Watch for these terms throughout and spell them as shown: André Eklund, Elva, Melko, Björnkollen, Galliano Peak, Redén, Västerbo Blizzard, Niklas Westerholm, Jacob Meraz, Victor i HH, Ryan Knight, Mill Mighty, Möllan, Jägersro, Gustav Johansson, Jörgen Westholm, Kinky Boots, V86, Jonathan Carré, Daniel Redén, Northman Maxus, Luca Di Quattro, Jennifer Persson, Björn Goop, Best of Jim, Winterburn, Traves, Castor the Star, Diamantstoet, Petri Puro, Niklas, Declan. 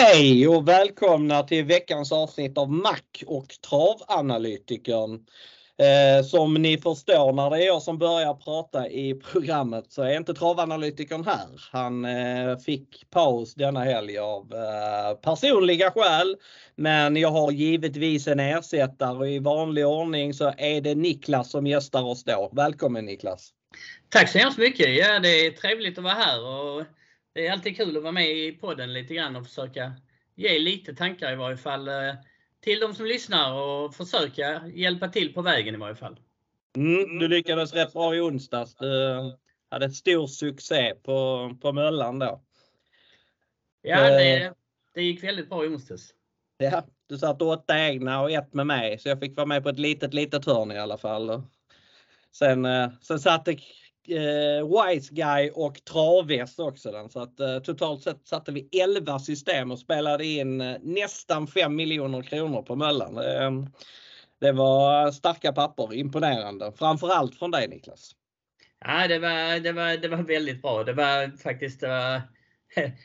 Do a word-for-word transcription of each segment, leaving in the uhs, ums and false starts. Hej och välkomna till veckans avsnitt av Mack och Travanalytikern. Eh, som ni förstår, när det är jag som börjar prata i programmet så är inte Travanalytikern här. Han eh, fick paus denna helg av eh, personliga skäl. Men jag har givetvis en ersättare och i vanlig ordning så är det Niklas som gästar oss då. Välkommen Niklas! Tack så hemskt mycket! Ja, det är trevligt att vara här och det är alltid kul att vara med i podden lite grann och försöka ge lite tankar i varje fall till de som lyssnar och försöka hjälpa till på vägen i varje fall. Mm, du lyckades rätt bra i onsdags. Du hade ett stor succé på, på Möllan då. Ja, det, det gick väldigt bra i onsdags. Ja, du satt åtta egna och ett med mig så jag fick vara med på ett litet, litet hörn i alla fall. Sen, sen satt det Wiseguy och Traves också. Den. Så att, eh, totalt sett satte vi elva system och spelade in eh, nästan fem miljoner kronor på Möllan. Eh, det var starka papper, imponerande. Framförallt från dig Niklas. Ja, det var, det var, det var väldigt bra. Det var faktiskt det var,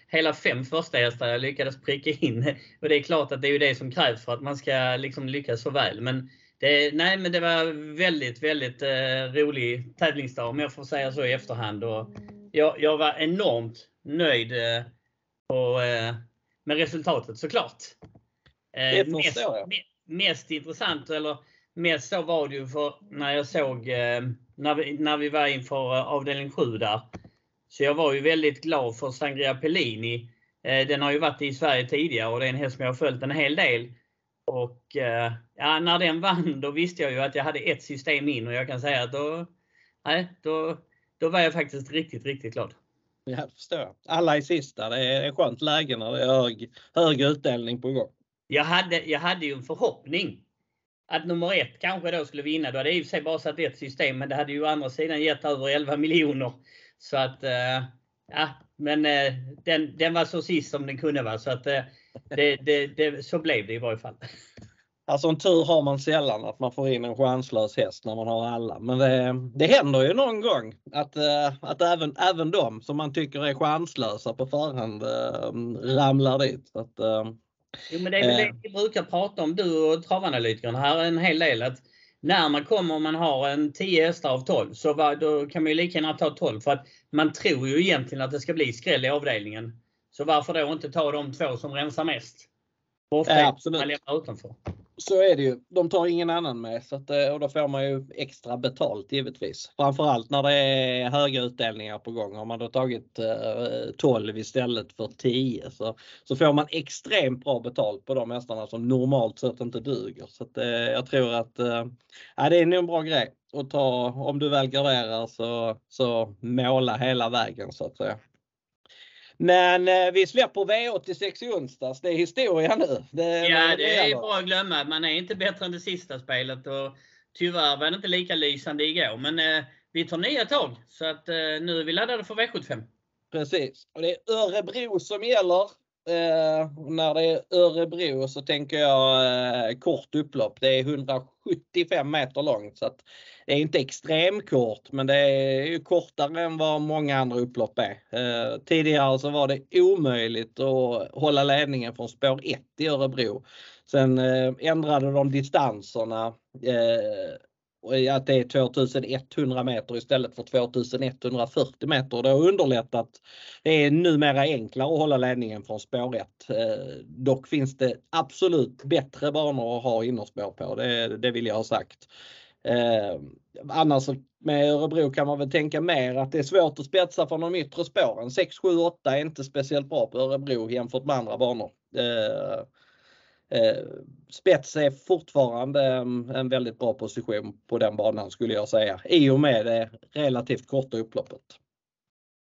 hela fem första hästar jag lyckades pricka in. Och det är klart att det är ju det som krävs för att man ska liksom lyckas så väl. Men Det, nej men det var väldigt, väldigt eh, rolig tävlingsdag om jag får säga så i efterhand. Och jag, jag var enormt nöjd eh, på, eh, med resultatet såklart. Eh, mest, me, mest intressant eller mest så var det ju för när jag såg eh, när, vi, när vi var inför eh, avdelning sju där. Så jag var ju väldigt glad för Sangria Pellini. Eh, den har ju varit i Sverige tidigare och det är en häst som jag har följt en hel del. Och ja, när den vann då visste jag ju att jag hade ett system in och jag kan säga att då, nej, då, då var jag faktiskt riktigt, riktigt glad. Ja, förstår jag. Alla i sista, det är skönt läge när det är hög, hög utdelning på gång. Jag hade, jag hade ju en förhoppning att nummer ett kanske då skulle vinna. Då hade jag i och för sig bara satt ett system men det hade ju å andra sidan gett över elva miljoner. Så att, ja, men den, den var så sist som den kunde vara så att Det, det, det, så blev det i varje fall. Alltså en tur har man sällan att man får in en chanslös häst när man har alla. Men det, det händer ju någon gång att, att även, även de som man tycker är chanslösa på förhand äh, ramlar dit. Så att, äh, jo, men det är väl äh, det vi brukar prata om du och travanalytikern här en hel del. Att när man kommer och man har en tio hästar av tolv så var, då kan man ju lika gärna ta tolv. För att man tror ju egentligen att det ska bli skräll i avdelningen. Så varför då inte ta de två som rensar mest? Ofta ja, absolut. Man lämnar utanför. Så är det ju. De tar ingen annan med. Så att, och då får man ju extra betalt givetvis. Framförallt när det är höga utdelningar på gång. Har man då tagit eh, tolv istället för tio. Så, så får man extremt bra betalt på de hästarna som normalt sett inte duger. Så att, eh, jag tror att eh, ja, det är nog en bra grej. Att ta, om du väl garderar så, så måla hela vägen så att säga. Men eh, vi släpper V åttiosex i onsdags. Det är historia nu. Det, ja, det är bra att glömma. Man är inte bättre än det sista spelet. Och tyvärr var det inte lika lysande igår. Men eh, vi tar nya tag. Så att, eh, nu är vi laddade för V sjuttiofem. Precis. Och det är Örebro som gäller. Eh, när det är Örebro så tänker jag eh, kort upplopp. Det är hundrasjuttiofem meter långt. Så att det är inte extremt kort men det är ju kortare än vad många andra upplopp är. Eh, tidigare så var det omöjligt att hålla ledningen från spår ett i Örebro. Sen eh, ändrade de distanserna. Eh, Att det är tvåtusen etthundra meter istället för tvåtusen etthundrafyrtio meter. Det har underlättat. Det är numera enklare att hålla ledningen från spår ett. Eh, dock finns det absolut bättre banor att ha innerspår på. Det, det vill jag ha sagt. Eh, annars med Örebro kan man väl tänka mer att det är svårt att spetsa från de yttre spåren. sex, sju, åtta är inte speciellt bra på Örebro jämfört med andra banor. Eh, Spets är fortfarande en väldigt bra position på den banan skulle jag säga. I och med det relativt korta upploppet.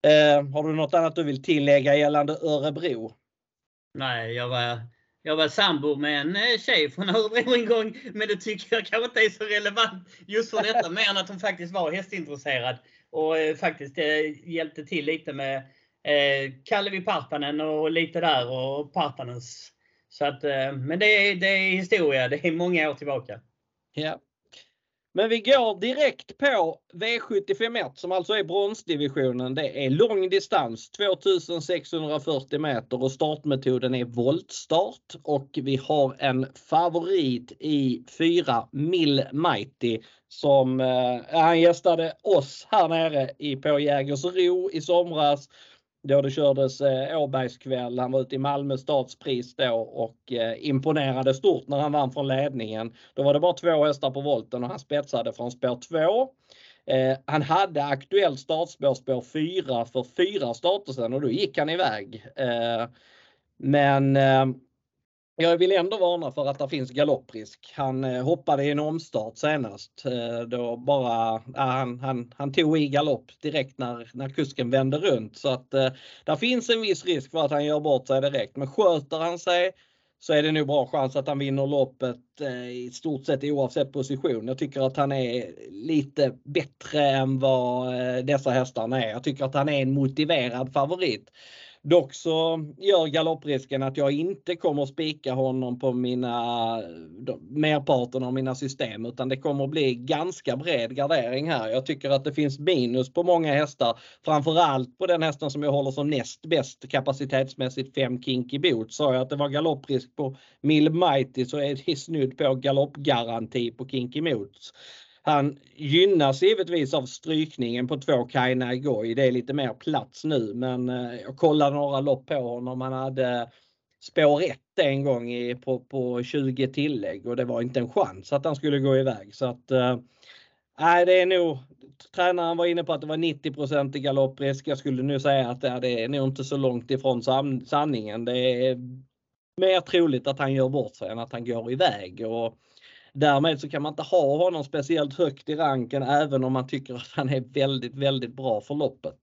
Eh, har du något annat du vill tillägga gällande Örebro? Nej, jag var, jag var sambo med en tjej från Örebro en gång. Men det tycker jag kanske inte är så relevant just för detta. Mer än att hon faktiskt var hästintresserad. Och eh, faktiskt eh, hjälpte till lite med eh, Kallevi Partanen och lite där och Partanens. Så att, men det är, det är historia, det är många år tillbaka. Ja. Men vi går direkt på V sjuttiofem ett som alltså är bronsdivisionen. Det är lång distans, tvåtusensexhundrafyrtio meter, och startmetoden är voltstart. Och vi har en favorit i fyra, Mill Mighty, som eh, han gästade oss här nere i, på Jägersro i somras. Då det kördes eh, Åbergskväll. Han var ute i Malmö stadspris då och eh, imponerade stort när han vann från ledningen. Då var det bara två hästar på volten och han spetsade från spår två. Eh, han hade aktuellt startspår spår fyra för fyra starter sedan och då gick han iväg. Eh, men eh, jag vill ändå varna för att det finns galopprisk. Han eh, hoppade i en omstart senast. Eh, då bara, eh, han, han, han tog i galopp direkt när, när kusken vände runt. Så att eh, där finns en viss risk för att han gör bort sig direkt. Men sköter han sig så är det nog bra chans att han vinner loppet eh, i stort sett oavsett position. Jag tycker att han är lite bättre än vad eh, dessa hästarna är. Jag tycker att han är en motiverad favorit. Dock så gör galopprisken att jag inte kommer att spika honom på mina, merparten av mina system, utan det kommer att bli ganska bred gardering här. Jag tycker att det finns minus på många hästar, framförallt på den hästen som jag håller som näst bäst kapacitetsmässigt, fem Kinky Boots. Så jag att det var galopprisk på Mill Mighty så är det snudd på galoppgaranti på Kinky Boots. Han gynnas givetvis av strykningen på två Kaina Goy. Det är lite mer plats nu, men jag kollade några lopp på honom. Han hade spår ett en gång i, på, på tjugo tillägg och det var inte en chans att han skulle gå iväg. Så att, nej, det är nog, tränaren var inne på att det var nittio procent i galopprisk. Jag skulle nu säga att det är nog inte så långt ifrån sanningen. Det är mer troligt att han gör bort sig än att han går iväg, och därmed så kan man inte ha honom speciellt högt i ranken även om man tycker att han är väldigt, väldigt bra för loppet.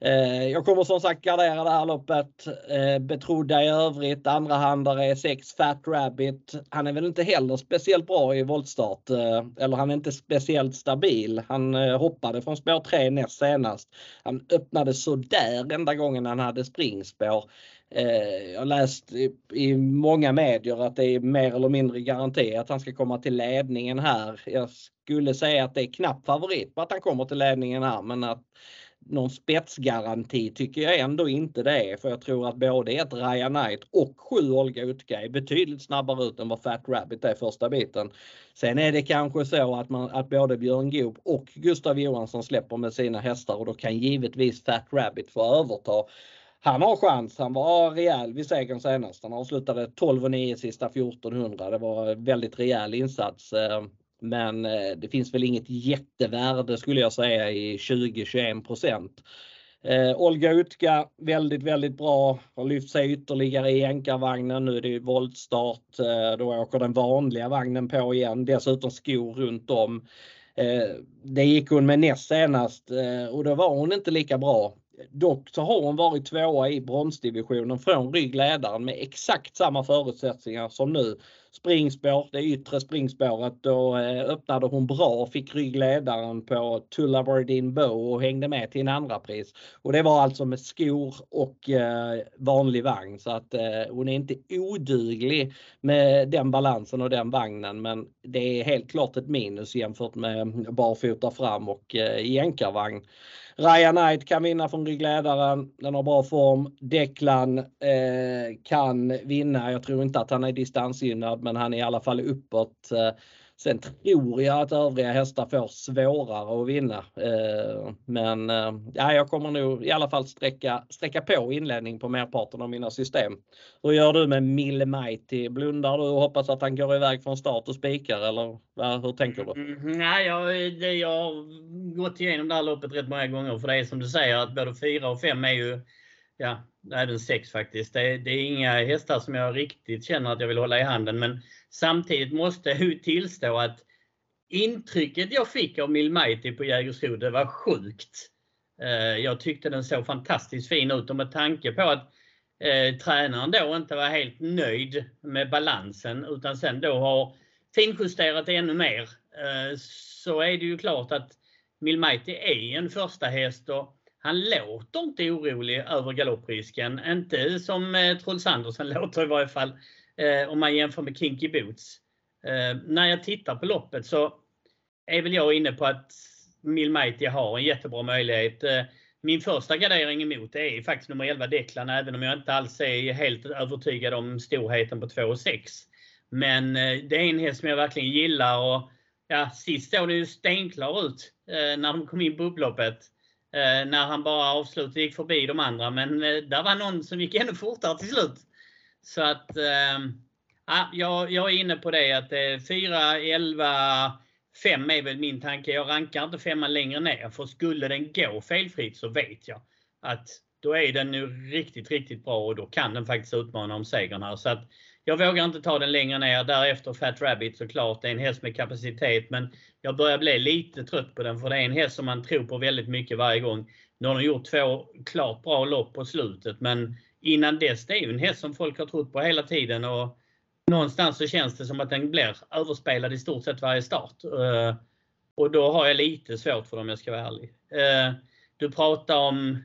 Eh, jag kommer som sagt gardera det här loppet. Eh, betrodda i övrigt. Andra handare är sex Fat Rabbit. Han är väl inte heller speciellt bra i voltstart. Eh, eller han är inte speciellt stabil. Han eh, hoppade från spår tre näst senast. Han öppnade sådär enda gången han hade springspår. Jag har läst i många medier att det är mer eller mindre garanti att han ska komma till ledningen här. Jag skulle säga att det är knappt favorit på att han kommer till ledningen här, men att någon spetsgaranti tycker jag ändå inte det är. För jag tror att både ett Ryan Knight och sju Olga Utka är betydligt snabbare ut än vad Fat Rabbit är första biten. Sen är det kanske så att, man, att både Björn Goop och Gustav Johansson släpper med sina hästar, och då kan givetvis Fat Rabbit få överta. Han har chans, han var rejäl vid segern senast. Han avslutade tolv och nio sista fjortonhundra. Det var en väldigt rejäl insats. Men det finns väl inget jättevärde skulle jag säga i tjugo till tjugoett procent. Olga Utka, väldigt, väldigt bra. Har lyft sig ytterligare i enkarvagnen. Nu är det voltstart. Då åker den vanliga vagnen på igen. Dessutom skor runt om. Det gick hon med näst senast och då var hon inte lika bra. Dock så har hon varit tvåa i bronsdivisionen från ryggledaren med exakt samma förutsättningar som nu. Springspår, det yttre springspåret, då öppnade hon bra, fick ryggledaren på Tullabardin Bow och hängde med till en andra pris. Och det var alltså med skor och eh, vanlig vagn, så att eh, hon är inte oduglig med den balansen och den vagnen, men det är helt klart ett minus jämfört med barfota fram och eh, jänkarvagn. Ryan Knight kan vinna från ryggledaren, den har bra form. Declan eh, kan vinna, jag tror inte att han är distansgynnad, men han är i alla fall uppåt. Sen tror jag att övriga hästar får svårare att vinna. Men ja, jag kommer nog i alla fall sträcka, sträcka på inledning på merparten av mina system. Hur gör du med Mill Mighty? Blundar du och hoppas att han går iväg från start och spikar, eller hur tänker du? Nej, jag, det, jag har gått igenom det här loppet rätt många gånger. För det är som du säger att både fyra och fem är ju... Ja, det är den sex faktiskt. Det är, det är inga hästar som jag riktigt känner att jag vill hålla i handen. Men samtidigt måste jag tillstå att intrycket jag fick av Mill Mighty på Jägersro, det var sjukt. Jag tyckte den såg fantastiskt fin ut, och med tanke på att eh, tränaren då inte var helt nöjd med balansen utan sen då har finjusterat ännu mer. Eh, så är det ju klart att Mill Mighty är en första häst och han låter inte orolig över galopprisken. Inte som eh, Troels Andersson låter i varje fall. Eh, om man jämför med Kinky Boots. Eh, när jag tittar på loppet så är väl jag inne på att Mill Mighty har en jättebra möjlighet. Min första gardering emot är faktiskt nummer elva Declan, även om jag inte alls är helt övertygad om storheten på två och sex. Men det är en häst som jag verkligen gillar, och ja, sist såg det ju stenklar ut när de kom in på upploppet. När han bara avslutade gick förbi de andra, men där var någon som gick ännu fortare till slut. Så att ja, jag, jag är inne på det att fyra, elva, fem är väl min tanke. Jag rankar inte femman längre ner, för skulle den gå felfritt så vet jag att då är den nu riktigt, riktigt bra, och då kan den faktiskt utmana om segern här. Så att jag vågar inte ta den längre ner. Därefter Fat Rabbit såklart. Det är en häst med kapacitet, men jag börjar bli lite trött på den, för det är en häst som man tror på väldigt mycket varje gång. Nu har de gjort två klart bra lopp på slutet, men innan dess det är ju en häst som folk har trott på hela tiden, och någonstans så känns det som att den blir överspelad i stort sett varje start. Och då har jag lite svårt för dem, jag ska vara ärlig. Du pratar om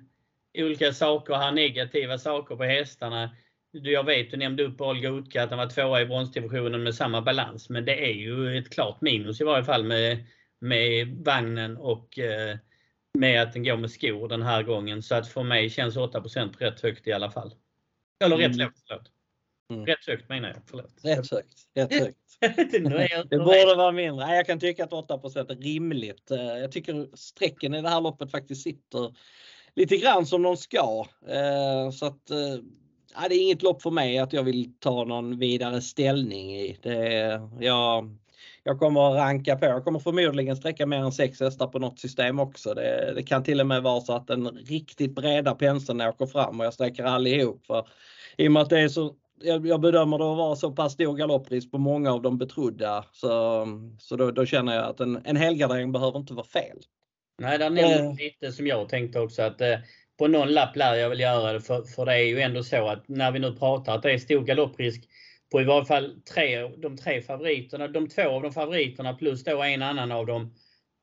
olika saker här, negativa saker på hästarna. Jag vet, du nämnde upp Olga Utka att han var tvåa i bronsdivisionen med samma balans. Men det är ju ett klart minus i varje fall med, med vagnen och eh, med att den går med skor den här gången. Så att för mig känns åtta procent rätt högt i alla fall. Eller rätt mm. lågt, förlåt. Mm. Rätt högt menar jag, förlåt. Rätt högt, rätt högt. Det borde vara mindre. Jag kan tycka att åtta procent är rimligt. Jag tycker strecken i det här loppet faktiskt sitter lite grann som de ska. Så att... Ja, det är inget lopp för mig att jag vill ta någon vidare ställning i. Det, jag, jag kommer att ranka på. Jag kommer förmodligen sträcka mer än sex hästar på något system också. Det, det kan till och med vara så att den riktigt breda penseln åker fram och jag sträcker allihop. För, i och med att det är så, jag, jag bedömer det att vara så pass stor galopprisk på många av de betrodda. Så, så då, då känner jag att en, en helgardering behöver inte vara fel. Nej, det är äh, lite som jag tänkte också att... Eh, På någon lapp lär jag vill göra det, för, för det är ju ändå så att när vi nu pratar att det är stor galopprisk på i varje fall tre, de tre favoriterna, de två av de favoriterna plus då en annan av dem.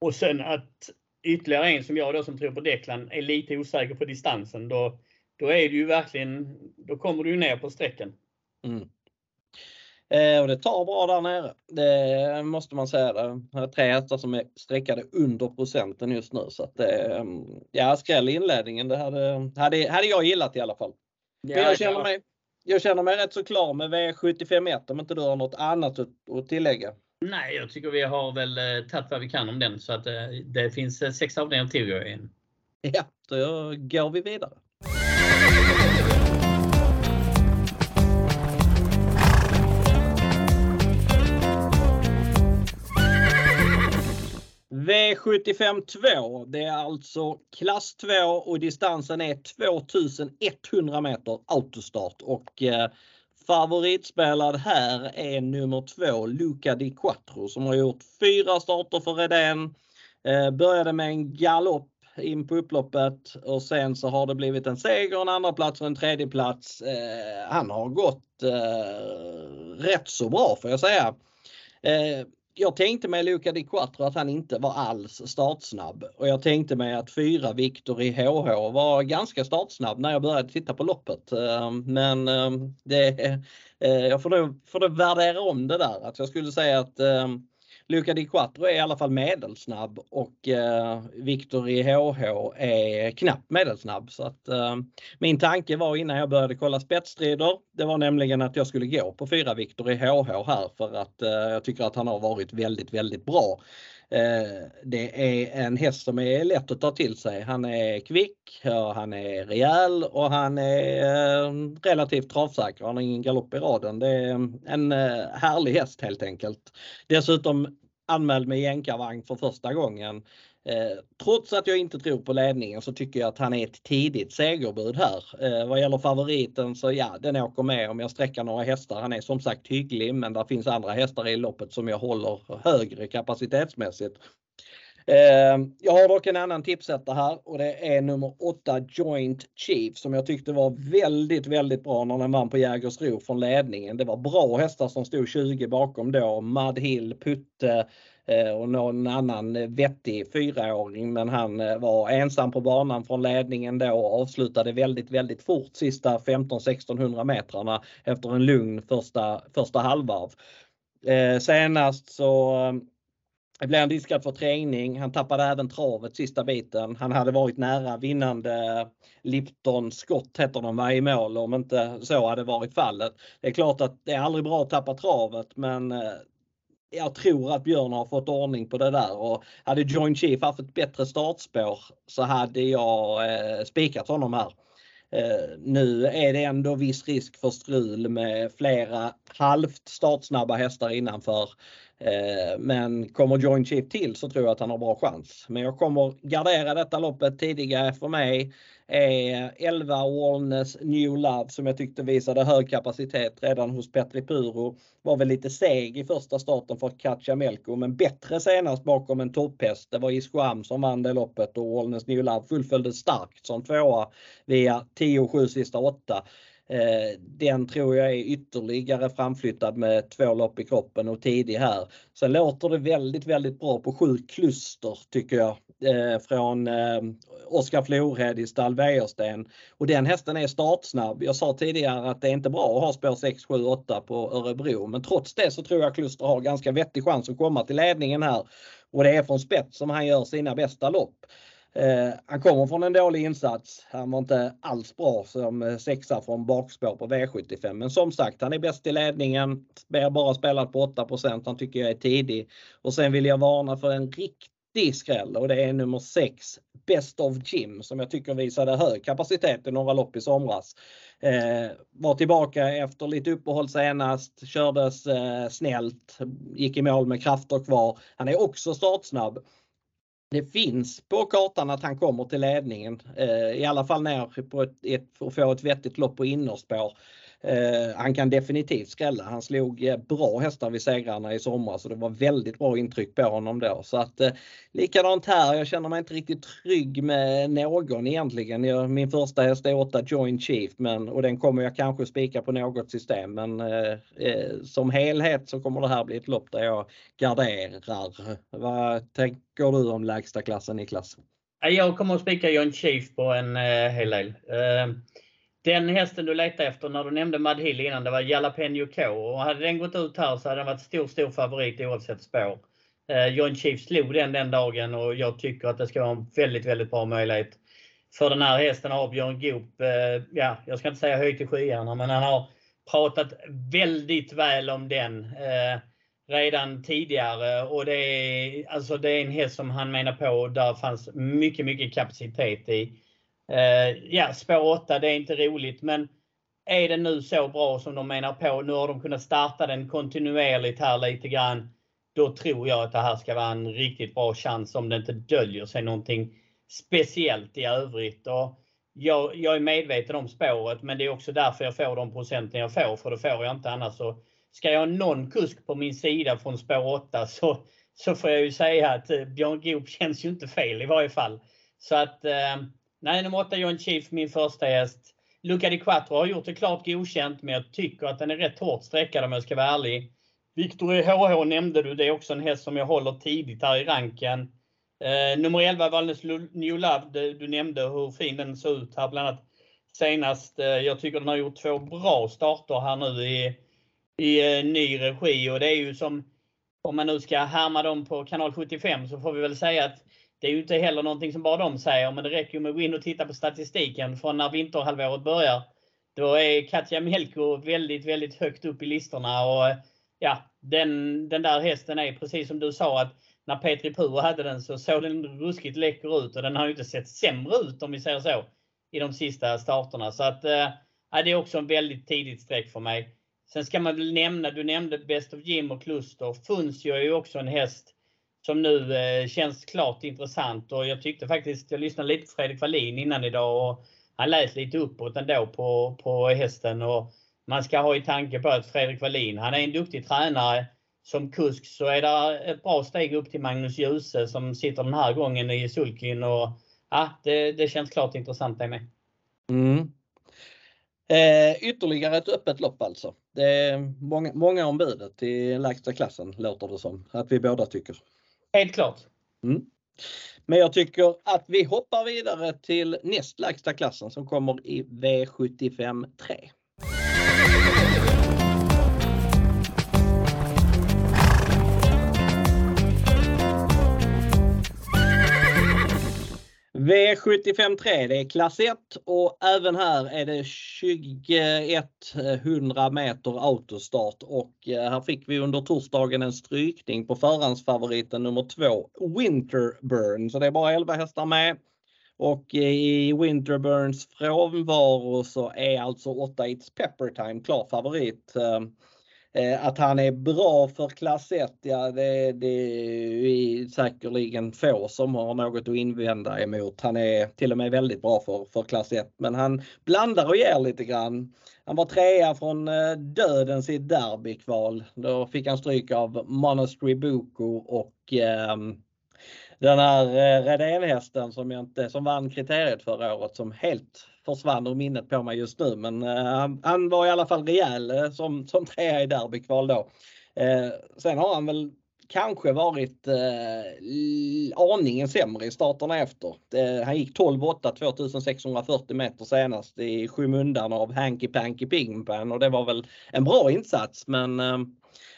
Och sen att ytterligare en som jag då som tror på Declan är lite osäker på distansen. Då, då är du ju verkligen, då kommer du ner på sträckan. Mm. Eh, och det tar bra där nere. Det måste man säga. Det är tre hästar som är sträckade under procenten just nu. Så att eh, ja, skräll inledningen. Det hade, hade, hade jag gillat i alla fall. Men jag känner mig, jag känner mig rätt så klar med V sjuttiofem ett om inte du har något annat att, att tillägga. Nej, jag tycker vi har väl eh, tagit vad vi kan om den. Så att eh, det finns eh, sex av den till jag in. Ja, då går vi vidare. V sjuttiofem två, det är alltså klass två och distansen är tvåtusen etthundra meter autostart, och eh, favoritspelad här är nummer två Luca Di Quattro som har gjort fyra starter för Redén. Eh, började med en galopp in på upploppet och sen så har det blivit en seger, en andra plats och en tredje plats. Eh, han har gått eh, rätt så bra får jag säga. Eh, Jag tänkte mig Luca Di Quattro att han inte var alls startsnabb. Och jag tänkte mig att fyra Victor i H H var ganska startsnabb när jag började titta på loppet. Men det, jag får då, får då värdera om det där. Att jag skulle säga att Luca Di Quattro är i alla fall medelsnabb. Och Victor i H H är knappt medelsnabb. Så att min tanke var innan jag började kolla spetsstrider. Det var nämligen att jag skulle gå på fyra Victor i H H här. För att jag tycker att han har varit väldigt, väldigt bra. Det är en häst som är lätt att ta till sig. Han är kvick, han är rejäl och han är relativt travsäker. Han har ingen galopp i raden. Det är en härlig häst helt enkelt. Dessutom anmäld med jänkarvagn för första gången. Trots att jag inte tror på ledningen så tycker jag att han är ett tidigt segerbud här. Vad gäller favoriten så ja, den åker med om jag sträcker några hästar. Han är som sagt hygglig, men där finns andra hästar i loppet som jag håller högre kapacitetsmässigt. Jag har dock en annan tipsätta här och det är nummer åtta Joint Chief som jag tyckte var väldigt väldigt bra när den vann på Jägersro från ledningen. Det var bra hästar som stod tjugo bakom då. Mad Hill, Putte och någon annan vettig fyraåring, men han var ensam på banan från ledningen då och avslutade väldigt väldigt fort sista femton sextonhundra metrarna efter en lugn första, första halvvarv. Senast så Det blev han diskad för träning. Han tappade även travet sista biten. Han hade varit nära vinnande Lipton Skott heter de var i mål om inte så hade varit fallet. Det är klart att det är aldrig bra att tappa travet, men jag tror att Björn har fått ordning på det där. Och hade Joint Chief haft ett bättre startspår så hade jag spikat honom här. Uh, nu är det ändå viss risk för strul med flera halvt startsnabba hästar innanför. Uh, men kommer Joint Chief till så tror jag att han har bra chans. Men jag kommer gardera detta loppet. Tidigare för mig är Elva Olnes New Love som jag tyckte visade hög kapacitet redan hos Petri Puro. Var väl lite seg i första starten för att catcha Melko, men bättre senast bakom en topphäst. Det var Isquam som vann det loppet och Olnes New Love fullföljde starkt som tvåa via tio sju sista åtta. Den tror jag är ytterligare framflyttad med två lopp i kroppen och tidig här. Sen låter det väldigt väldigt bra på sju kluster tycker jag. Från Oskar Florhed i stall Wäjersten. Och den hästen är startsnabb. Jag sa tidigare att det är inte bra att ha spår sex, sju, åtta på Örebro. Men trots det så tror jag kluster har ganska vettig chans att komma till ledningen här. Och det är från spets som han gör sina bästa lopp. Eh, han kommer från en dålig insats. Han var inte alls bra som sexa från bakspår på V sjuttiofem. Men som sagt, han är bäst i ledningen. Bara spelat på åtta procent. Han tycker jag är tidig. Och sen vill jag varna för en riktig skräll. Och det är nummer sex. Best of Jim. Som jag tycker visade hög kapacitet i några lopp i somras. Eh, var tillbaka efter lite uppehåll senast. Kördes eh, snällt. Gick i mål med krafter kvar. Han är också startsnabb. Det finns på kartan att han kommer till ledningen. Eh, I alla fall ner på ett, ett, för att få ett vettigt lopp på innerspår. Eh, han kan definitivt skrälla. Han slog bra hästar vid segrarna i sommar. Så det var väldigt bra intryck på honom då. Så att, eh, likadant här. Jag känner mig inte riktigt trygg med någon egentligen. Jag, min första häst är åtta Joint Chief. Men, och den kommer jag kanske spika på något system. Men eh, eh, som helhet så kommer det här bli ett lopp där jag garderar. Vad tänker går du om lägsta klassen, Niklas? Jag kommer att spika Joint Chief på en eh, hel del. Eh, den hästen du letar efter när du nämnde Madhill innan, det var Jalapeno K. Och hade den gått ut här så hade den varit stor, stor favorit oavsett spår. Eh, Joint Chief slog den den dagen och jag tycker att det ska vara en väldigt, väldigt bra möjlighet. För den här hästen har Björn Goop, eh, ja, jag ska inte säga höjt i skyarna, men han har pratat väldigt väl om den. Eh, Redan tidigare och det är, alltså det är en häst som han menar på där fanns mycket mycket kapacitet i. Eh, ja, spår åtta, det är inte roligt, men är det nu så bra som de menar på, nu har de kunnat starta den kontinuerligt här lite grann, då tror jag att det här ska vara en riktigt bra chans om det inte döljer sig någonting speciellt i övrigt. Och jag, jag är medveten om spåret, men det är också därför jag får de procenten jag får, för det får jag inte annars. Så ska jag ha någon kusk på min sida från spår åtta så, så får jag ju säga att Björn Goop känns ju inte fel i varje fall. Så att, eh, nej, nummer åtta Joint Chief, min första häst. Luca Di Quattro har gjort det klart godkänt, men jag tycker att den är rätt hårt sträckad om jag ska vara ärlig. Victor i H H nämnde du, det är också en häst som jag håller tidigt här i ranken. Eh, nummer elva, Valnes New Love, du, du nämnde hur fin den såg ut här bland annat senast. Eh, jag tycker den har gjort två bra starter här nu i... i ny regi, och det är ju som om man nu ska härma dem på kanal sjuttiofem så får vi väl säga att det är ju inte heller någonting som bara de säger, men det räcker ju med att gå in och titta på statistiken från när vinterhalvåret börjar. Då är Katja Melko väldigt väldigt högt upp i listorna, och ja, den, den där hästen är precis som du sa att när Petri Puro hade den så såg den ruskigt läcker ut, och den har ju inte sett sämre ut om vi säger så i de sista starterna. Så att ja, det är också en väldigt tidigt streck för mig. Sen ska man väl nämna, du nämnde Best of Jim och Kluster. Funzio är ju också en häst som nu känns klart intressant. Och jag tyckte faktiskt, jag lyssnade lite på Fredrik Wallin innan idag. Och han läste lite uppåt ändå på, på hästen. Och man ska ha i tanke på att Fredrik Wallin, han är en duktig tränare. Som kusk så är det ett bra steg upp till Magnus Djuse som sitter den här gången i sulken. Och ja, det, det känns klart intressant det med. Mm. Eh, ytterligare ett öppet lopp alltså. Det är många, många om budet i lägsta klassen låter det som. Att vi båda tycker. Helt klart. Mm. Men jag tycker att vi hoppar vidare till näst lägsta klassen som kommer i V sjuttiofem tre. V sjuttiofem tre, det är klass ett och även här är det tjugoett hundra meter autostart och här fick vi under torsdagen en strykning på förhandsfavoriten nummer två, Winterburn. Så det är bara elva hästar med och i Winterburns frånvaro så är alltså åtta It's Pepper Time klar favorit. Att han är bra för klass ett, ja, det, det är säkerligen få som har något att invända emot. Han är till och med väldigt bra för, för klass ett, men han blandar och ger lite grann. Han var trea från döden sitt derbykval. Då fick han stryk av Monastery Buku och eh, den här Redén-hästen som, jag inte, som vann kriteriet förra året som helt försvann ur minnet på mig just nu. Men eh, han, han var i alla fall rejäl eh, som, som trea i derbykval då. Eh, sen har han väl kanske varit eh, aningen sämre i starterna efter. Eh, han gick tolv åtta tvåtusensexhundrafyrtio meter senast i skymundan av Hanky Panky Pingpan. Och det var väl en bra insats, men eh,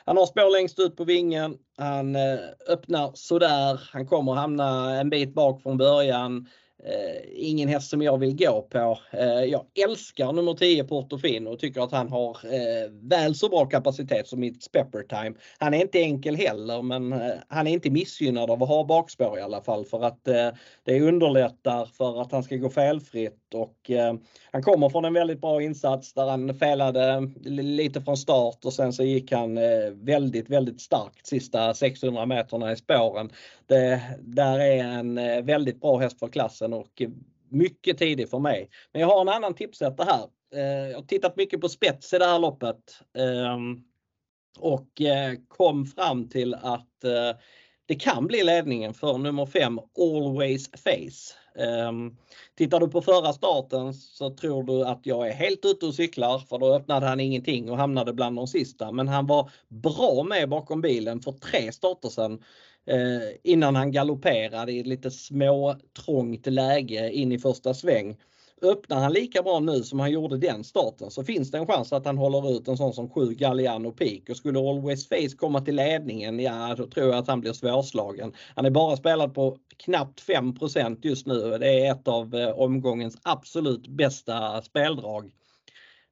han har spår längst ut på vingen. Han eh, öppnar sådär. Han kommer hamna en bit bak från början. Eh, ingen häst som jag vill gå på. Eh, jag älskar nummer tio Portofino och tycker att han har eh, väl så bra kapacitet som It's Pepper Time. Han är inte enkel heller, men eh, han är inte missgynnad av att ha bakspår i alla fall, för att eh, det underlättar för att han ska gå felfritt och eh, han kommer från en väldigt bra insats där han felade lite från start och sen så gick han eh, väldigt väldigt starkt sista sexhundra meterna i spåren. Det där är en eh, väldigt bra häst för klassen och mycket tidig för mig. Men jag har en annan tipsätta här. Jag har tittat mycket på spets i det här loppet och kom fram till att det kan bli ledningen för nummer fem Always Face. Tittar du på förra starten så tror du att jag är helt ute och cyklar, för då öppnade han ingenting och hamnade bland de sista. Men han var bra med bakom bilen för tre starter sedan, innan han galopperade i ett lite små trångt läge in i första sväng. Öppnar han lika bra nu som han gjorde den starten så finns det en chans att han håller ut en sån som sju Galliano Peak. Och skulle Always Face komma till ledningen, ja, då tror jag att han blir svårslagen. Han är bara spelad på knappt fem procent just nu. Det är ett av omgångens absolut bästa speldrag.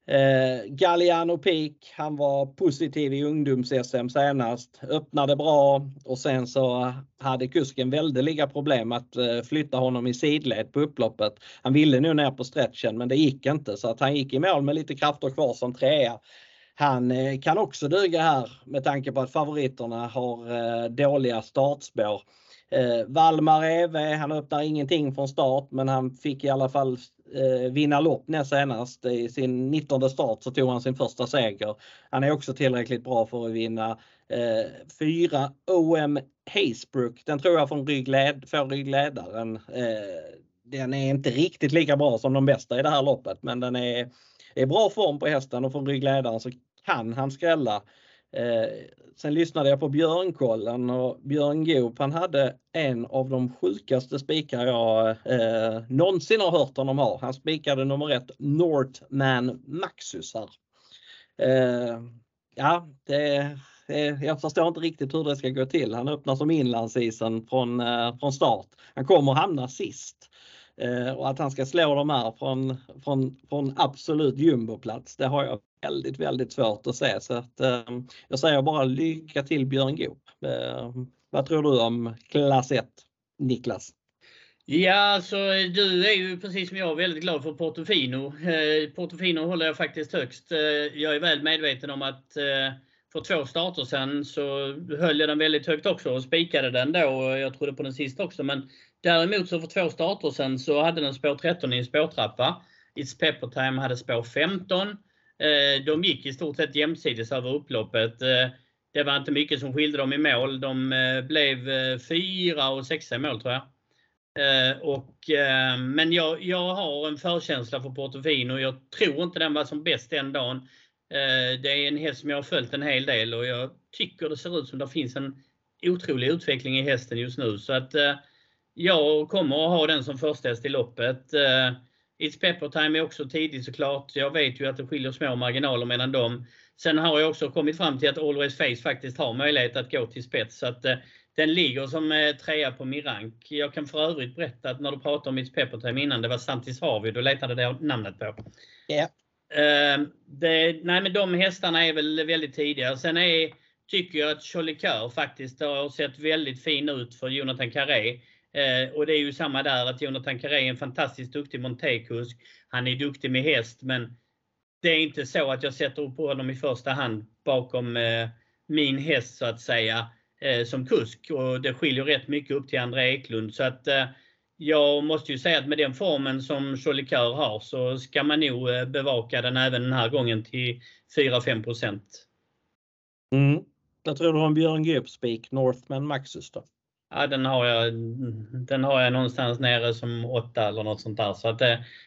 Eh, Galliano Peak, han var positiv i ungdoms-S M senast, öppnade bra och sen så hade kusken väldeliga problem att eh, flytta honom i sidled på upploppet. Han ville nu ner på stretchen men det gick inte, så att han gick i mål med lite krafter kvar som trea. Han eh, kan också duga här med tanke på att favoriterna har eh, dåliga startspår. Eh, Valmar Eve, han öppnar ingenting från start men han fick i alla fall eh, vinna lopp näst senast. I sin nittonde start så tog han sin första seger. Han är också tillräckligt bra för att vinna. Fyra eh, O M Haysbrook, den tror jag från ryggled, för ryggledaren. Eh, den är inte riktigt lika bra som de bästa i det här loppet, men den är, är bra form på hästen och från ryggledaren så kan han skrälla. Eh, sen lyssnade jag på Björnkollen och Björn Goop, han hade en av de sjukaste spikar jag eh, någonsin har hört honom ha. Han spikade nummer ett Northman Maxus här. Eh, ja, det, det, jag förstår inte riktigt hur det ska gå till. Han öppnar som inlandsisen från, eh, från start. Han kommer att hamna sist. Eh, och att han ska slå dem här från, från, från absolut jumboplats, det har jag väldigt, väldigt svårt att se. Så att, eh, jag säger bara lycka till Björn Goop. Eh, vad tror du om klass ett, Niklas? Ja, så du är ju precis som jag väldigt glad för Portofino. Eh, Portofino håller jag faktiskt högst. Eh, jag är väl medveten om att eh, för två starter sedan så höll jag den väldigt högt också och spikade den då. Och jag trodde på den sista också, men däremot så för två starter sen så hade den spår tretton i en spårtrappa. It's Pepper Time hade spår femton. De gick i stort sett jämsides över upploppet. Det var inte mycket som skilde dem i mål. De blev fyra och sex i mål tror jag. Och, men jag, jag har en förkänsla för Portofino och jag tror inte den var som bäst den dagen. Det är en häst som jag har följt en hel del och jag tycker det ser ut som det finns en otrolig utveckling i hästen just nu. Så att jag kommer att ha den som första häst i loppet. Uh, It's Pepper Time är också tidigt såklart. Jag vet ju att det skiljer små marginaler mellan dem. Sen har jag också kommit fram till att Always Face faktiskt har möjlighet att gå till spets. Så att, uh, Den ligger som eh, trea på min rank. Jag kan för övrigt berätta att när du pratade om It's Pepper Time innan, det var Santis Harvey du letade det namnet på. Yeah. Eh, det, nej, men de hästarna är väl väldigt tidiga. Sen är, tycker jag att Cholikör faktiskt har sett väldigt fin ut för Jonathan Carré. Eh, och det är ju samma där, att Jonathan Carré är en fantastiskt duktig montekusk. Han är duktig med häst, men det är inte så att jag sätter upp honom i första hand bakom eh, min häst så att säga eh, som kusk. Och det skiljer rätt mycket upp till André Eklund. Så att eh, jag måste ju säga att med den formen som Cholikör har så ska man nog eh, bevaka den även den här gången till fyra till fem procent. Mm. Jag tror du har en Björn Goop spik, Northman Maxus då? Ja, den har jag, den har jag någonstans nere som åtta eller något sånt där. Så att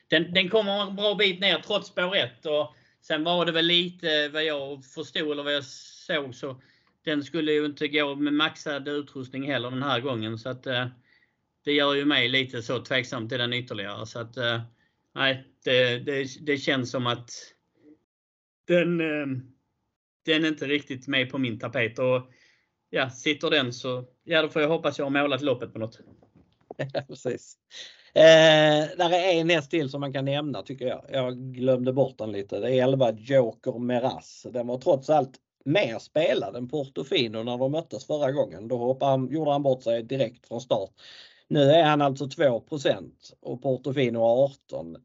den, den kommer en bra bit ner trots spår ett. Och sen var det väl lite vad jag förstod eller vad jag såg, så den skulle ju inte gå med maxad utrustning heller den här gången. Så att det gör ju mig lite så tveksam till den ytterligare. Så att nej, det, det, det känns som att den, den är inte riktigt med på min tapet. Och ja, sitter den så, ja, då får jag hoppas jag har målat loppet på något. Ja, precis. Eh, där är en häst till som man kan nämna tycker jag. Jag glömde bort den lite. Det är Elva Jacob Meraz. Den var trots allt mer spelad än Portofino när de möttes förra gången. Då hoppade han, gjorde han bort sig direkt från start. Nu är han alltså två procent och Portofino har arton.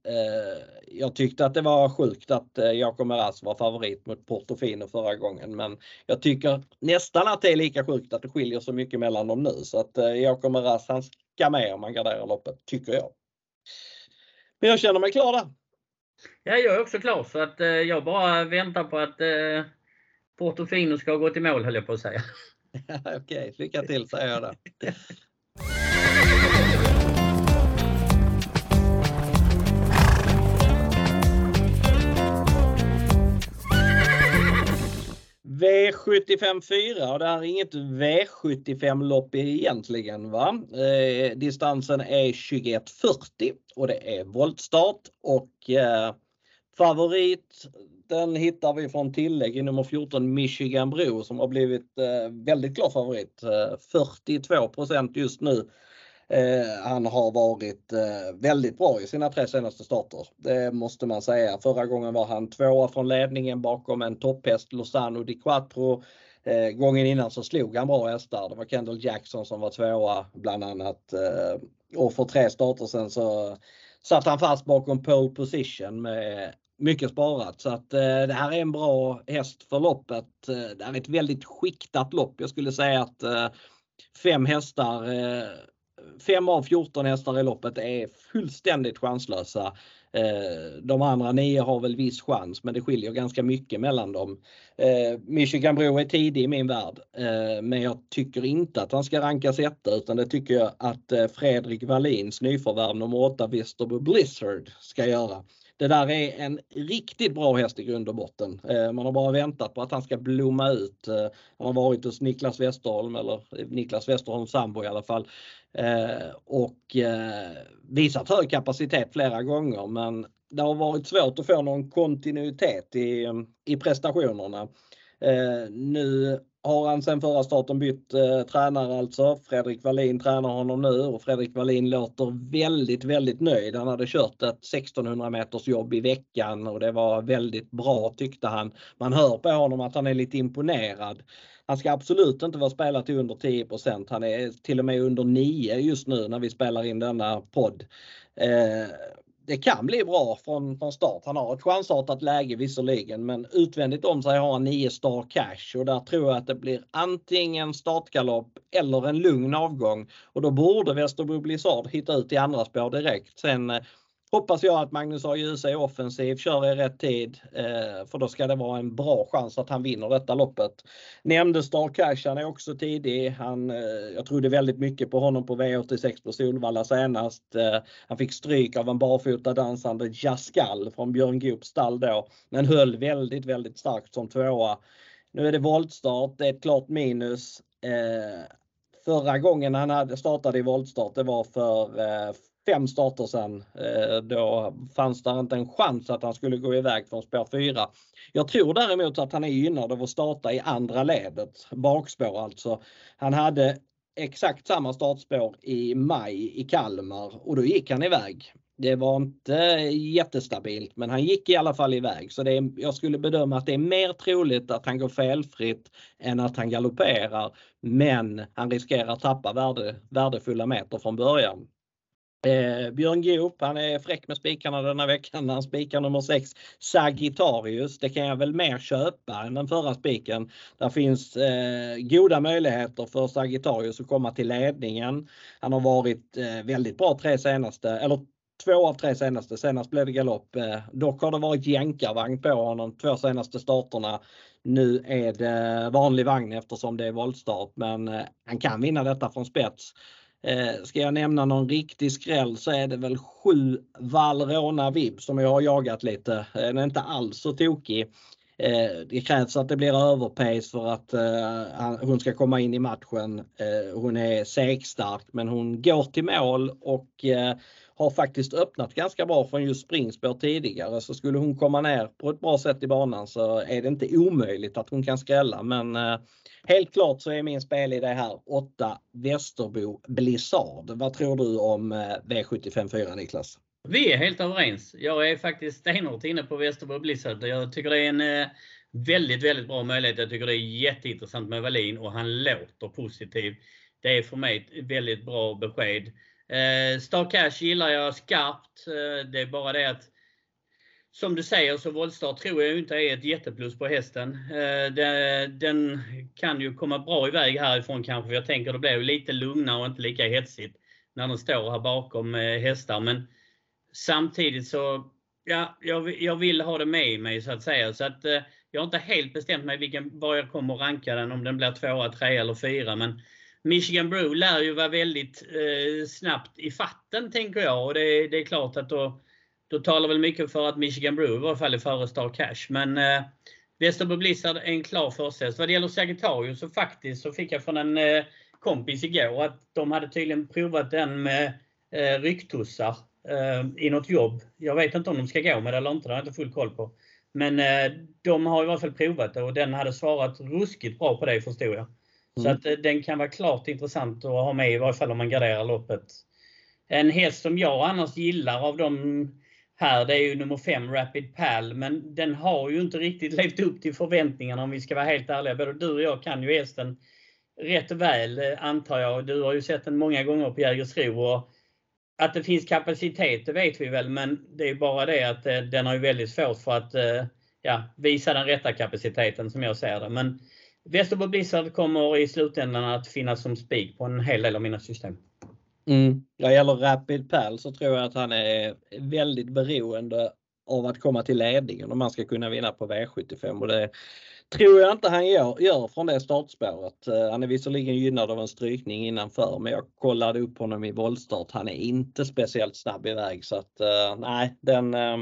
Jag tyckte att det var sjukt att Jacob Meraz var favorit mot Portofino förra gången. Men jag tycker nästan att det är lika sjukt att det skiljer så mycket mellan dem nu. Så att Jacob Meraz, han ska med om man garderar loppet, tycker jag. Men jag känner mig klar där. Ja, jag är också klar. Så att jag bara väntar på att Portofino ska gå till mål, höll jag på att säga. Okej, okay, lycka till säger jag då. V sjuttiofem fyra, och det här är inget V sjuttiofem-lopp egentligen va? Eh, distansen är tjugoett fyrtio och det är voltstart och eh, favorit, den hittar vi från tillägg i nummer fjorton Michigan Bro som har blivit eh, väldigt klar favorit. Eh, fyrtiotvå procent just nu. Eh, han har varit eh, väldigt bra i sina tre senaste starter. Det måste man säga. Förra gången var han tvåa från ledningen bakom en topphäst, Luca Di Quattro. Eh, gången innan så slog han bra hästar. Det var Kendall Jackson som var tvåa bland annat. Eh, och för tre starter sen så satt han fast bakom pole position med mycket sparat. Så att eh, det här är en bra häst för loppet. Eh, det är ett väldigt skiktat lopp. Jag skulle säga att eh, fem hästar... Eh, Fem av fjorton hästar i loppet är fullständigt chanslösa. De andra nio har väl viss chans, men det skiljer ganska mycket mellan dem. Michigan Bro är tidig i min värld, men jag tycker inte att han ska rankas etta, utan det tycker jag att Fredrik Wallins nyförvärv nummer åtta Västerbo Blizzard ska göra. Det där är en riktigt bra häst i grund och botten. Man har bara väntat på att han ska blomma ut. Han har varit hos Niklas Westerholm, eller Niklas Westerholms sambo i alla fall. Och visat hög kapacitet flera gånger. Men det har varit svårt att få någon kontinuitet i, i prestationerna. Nu har han sen förra starten bytt eh, tränare alltså. Fredrik Wallin tränar honom nu och Fredrik Wallin låter väldigt, väldigt nöjd. Han hade kört ett sextonhundra meters jobb i veckan och det var väldigt bra tyckte han. Man hör på honom att han är lite imponerad. Han ska absolut inte vara spelad till under tio procent. Han är till och med under nio just nu när vi spelar in denna podd. Eh, Det kan bli bra från, från start. Han har ett chansartat läge visserligen, men utvändigt om sig har han nio star cash och där tror jag att det blir antingen startgalopp eller en lugn avgång och då borde Västerbo Blizzard hitta ut i andra spår direkt. Sen eh, hoppas jag att Magnus har ljus i offensiv, kör i rätt tid eh, för då ska det vara en bra chans att han vinner detta loppet. Nämnde star cash, han är också tidig. Han, eh, jag trodde väldigt mycket på honom på V åttiosex på Solvalla senast. Eh, han fick stryk av en barfota dansande Jaskall från Björn Goop stall då, men höll väldigt, väldigt starkt som tvåa. Nu är det voltstart, det är ett klart minus. Eh, förra gången han hade startade i voltstart, det var för eh, Fem starter sedan, då fanns det inte en chans att han skulle gå iväg från spår fyra. Jag tror däremot att han är gynnad av att starta i andra ledet, bakspår alltså. Han hade exakt samma startspår i maj i Kalmar och då gick han iväg. Det var inte jättestabilt, men han gick i alla fall iväg. Så det är, jag skulle bedöma att det är mer troligt att han går felfritt än att han galopperar. Men han riskerar att tappa värde, värdefulla meter från början. Eh, Björn Goop, han är fräck med spikarna denna veckan. Han spikar nummer sex, Sagittarius. Det kan jag väl mer köpa än den förra spiken. Där finns eh, goda möjligheter för Sagittarius att komma till ledningen. Han har varit eh, väldigt bra tre senaste, eller Två av tre senaste, senast blev det galopp. Dock har det varit jänkarvagn på honom två senaste starterna. Nu är det vanlig vagn eftersom det är voltstart, men han kan vinna detta från spets. Ska jag nämna någon riktig skräll så är det väl sju Valrona Vib som jag har jagat lite. Den är inte alls så tokig. Det krävs att det blir överpace för att hon ska komma in i matchen. Hon är segstark, men hon går till mål och har faktiskt öppnat ganska bra från just springspår tidigare. Så skulle hon komma ner på ett bra sätt i banan så är det inte omöjligt att hon kan skrälla. Men helt klart så är min spel i det här åtta Västerbo Blizzard. Vad tror du om V sjuttiofem fyra, Niklas? Vi är helt överens. Jag är faktiskt stenhårt inne på Västerbo Blizzard. Jag tycker det är en väldigt, väldigt bra möjlighet. Jag tycker det är jätteintressant med Wallin och han låter positiv. Det är för mig ett väldigt bra besked. Eh, Star Cash gillar jag skarpt. Eh, det är bara det att, som du säger, så voltstart tror jag inte är ett jätteplus på hästen. Eh, det, den kan ju komma bra iväg härifrån kanske. Jag tänker det blir lite lugnare och inte lika hetsigt när den står här bakom eh, hästar. Men samtidigt så, ja, jag, jag vill ha det med mig så att säga. Så att, eh, jag har inte helt bestämt mig vilken, var jag kommer att ranka den, om den blir tvåa, tre eller fyra. Men Michigan Brew lär ju vara väldigt eh, snabbt i fatten, tänker jag. Och det, det är klart att då, då talar väl mycket för att Michigan Brew i varje fall är före Star Cash. Men eh, Västerbo Blizzard är en klar förstest. Vad det gäller Sagittarius så faktiskt så fick jag från en eh, kompis igår att de hade tydligen provat den med eh, rycktussar eh, i något jobb. Jag vet inte om de ska gå med det eller inte, det har jag inte full koll på. Men eh, de har i varje fall provat det och den hade svarat ruskigt bra på det, förstår jag. Mm. Så att den kan vara klart intressant att ha med i varje fall om man garderar loppet. En häst som jag annars gillar av de här, det är ju nummer fem Rapid Pal. Men den har ju inte riktigt levt upp till förväntningarna om vi ska vara helt ärliga. Både du och jag kan ju hästen rätt väl, antar jag. Du har ju sett den många gånger på Jägersro. Och att det finns kapacitet, det vet vi väl. Men det är bara det att den har ju väldigt svårt för att ja, visa den rätta kapaciteten som jag ser det. Men Västerbo Blizzard kommer i slutändan att finnas som spik på en hel del av mina system. Mm. När det gäller Rapid Pal så tror jag att han är väldigt beroende av att komma till ledningen om man ska kunna vinna på V sjuttiofem. Och det tror jag inte han gör, gör från det startspåret. Han är visserligen gynnad av en strykning innanför, men jag kollade upp honom i voltstart. Han är inte speciellt snabb iväg, så att uh, nej, den... Uh,